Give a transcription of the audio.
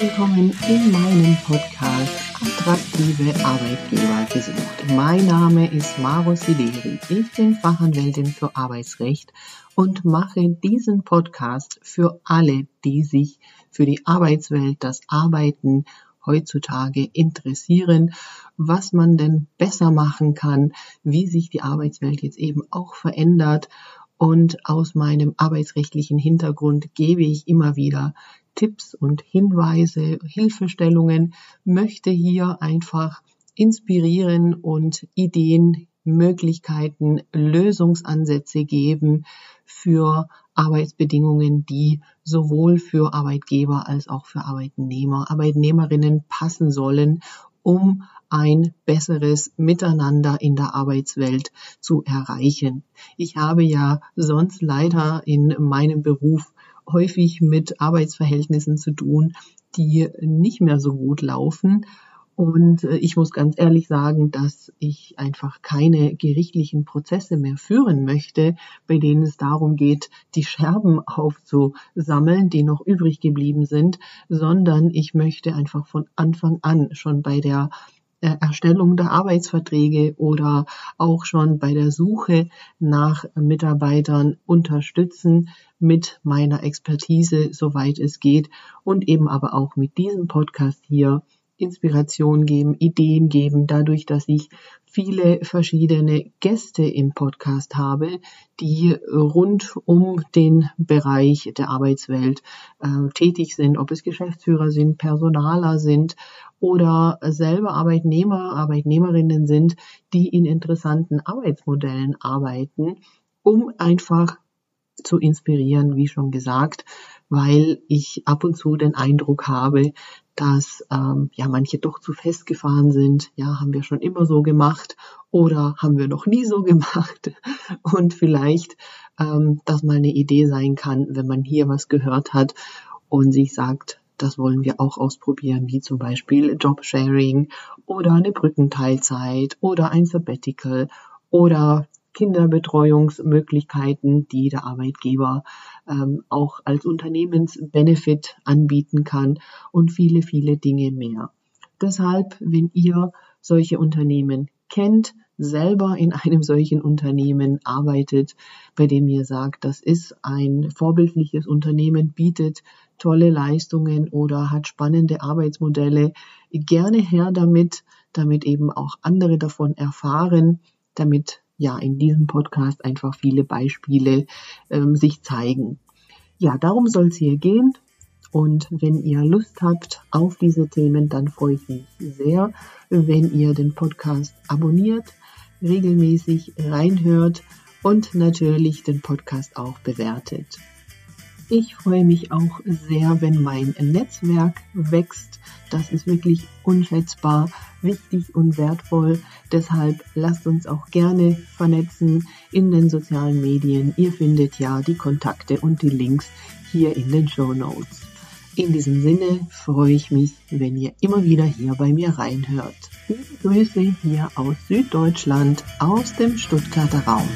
willkommen in meinem Podcast Attraktive Arbeitgeber gesucht. Mein Name ist Smaro Sideri. Ich bin Fachanwältin für Arbeitsrecht und mache diesen Podcast für alle, die sich für die Arbeitswelt, das Arbeiten heutzutage interessieren, was man denn besser machen kann, wie sich die Arbeitswelt jetzt eben auch verändert. Und aus meinem arbeitsrechtlichen Hintergrund gebe ich immer wieder Tipps und Hinweise, Hilfestellungen, möchte hier einfach inspirieren und Ideen, Möglichkeiten, Lösungsansätze geben für Arbeitsbedingungen, die sowohl für Arbeitgeber als auch für Arbeitnehmer, Arbeitnehmerinnen passen sollen, um ein besseres Miteinander in der Arbeitswelt zu erreichen. Ich habe ja sonst leider in meinem Beruf häufig mit Arbeitsverhältnissen zu tun, die nicht mehr so gut laufen. Und ich muss ganz ehrlich sagen, dass ich einfach keine gerichtlichen Prozesse mehr führen möchte, bei denen es darum geht, die Scherben aufzusammeln, die noch übrig geblieben sind, sondern ich möchte einfach von Anfang an schon bei der Erstellung der Arbeitsverträge oder auch schon bei der Suche nach Mitarbeitern unterstützen mit meiner Expertise, soweit es geht, und eben aber auch mit diesem Podcast hier Inspiration geben, Ideen geben, dadurch, dass ich viele verschiedene Gäste im Podcast habe, die rund um den Bereich der Arbeitswelt tätig sind, ob es Geschäftsführer sind, Personaler sind oder selber Arbeitnehmer, Arbeitnehmerinnen sind, die in interessanten Arbeitsmodellen arbeiten, um einfach zu inspirieren, wie schon gesagt, weil ich ab und zu den Eindruck habe, dass manche doch zu festgefahren sind. Ja, haben wir schon immer so gemacht oder haben wir noch nie so gemacht? Und vielleicht das mal eine Idee sein kann, wenn man hier was gehört hat und sich sagt, das wollen wir auch ausprobieren, wie zum Beispiel Jobsharing oder eine Brückenteilzeit oder ein Sabbatical oder Kinderbetreuungsmöglichkeiten, die der Arbeitgeber auch als Unternehmensbenefit anbieten kann und viele, viele Dinge mehr. Deshalb, wenn ihr solche Unternehmen kennt, selber in einem solchen Unternehmen arbeitet, bei dem ihr sagt, das ist ein vorbildliches Unternehmen, bietet tolle Leistungen oder hat spannende Arbeitsmodelle, gerne her damit, damit eben auch andere davon erfahren, damit in diesem Podcast einfach viele Beispiele sich zeigen. Ja, darum soll es hier gehen. Und wenn ihr Lust habt auf diese Themen, dann freue ich mich sehr, wenn ihr den Podcast abonniert, regelmäßig reinhört und natürlich den Podcast auch bewertet. Ich freue mich auch sehr, wenn mein Netzwerk wächst. Das ist wirklich unschätzbar, wichtig und wertvoll. Deshalb lasst uns auch gerne vernetzen in den sozialen Medien. Ihr findet ja die Kontakte und die Links hier in den Shownotes. In diesem Sinne freue ich mich, wenn ihr immer wieder hier bei mir reinhört. Liebe Grüße hier aus Süddeutschland, aus dem Stuttgarter Raum.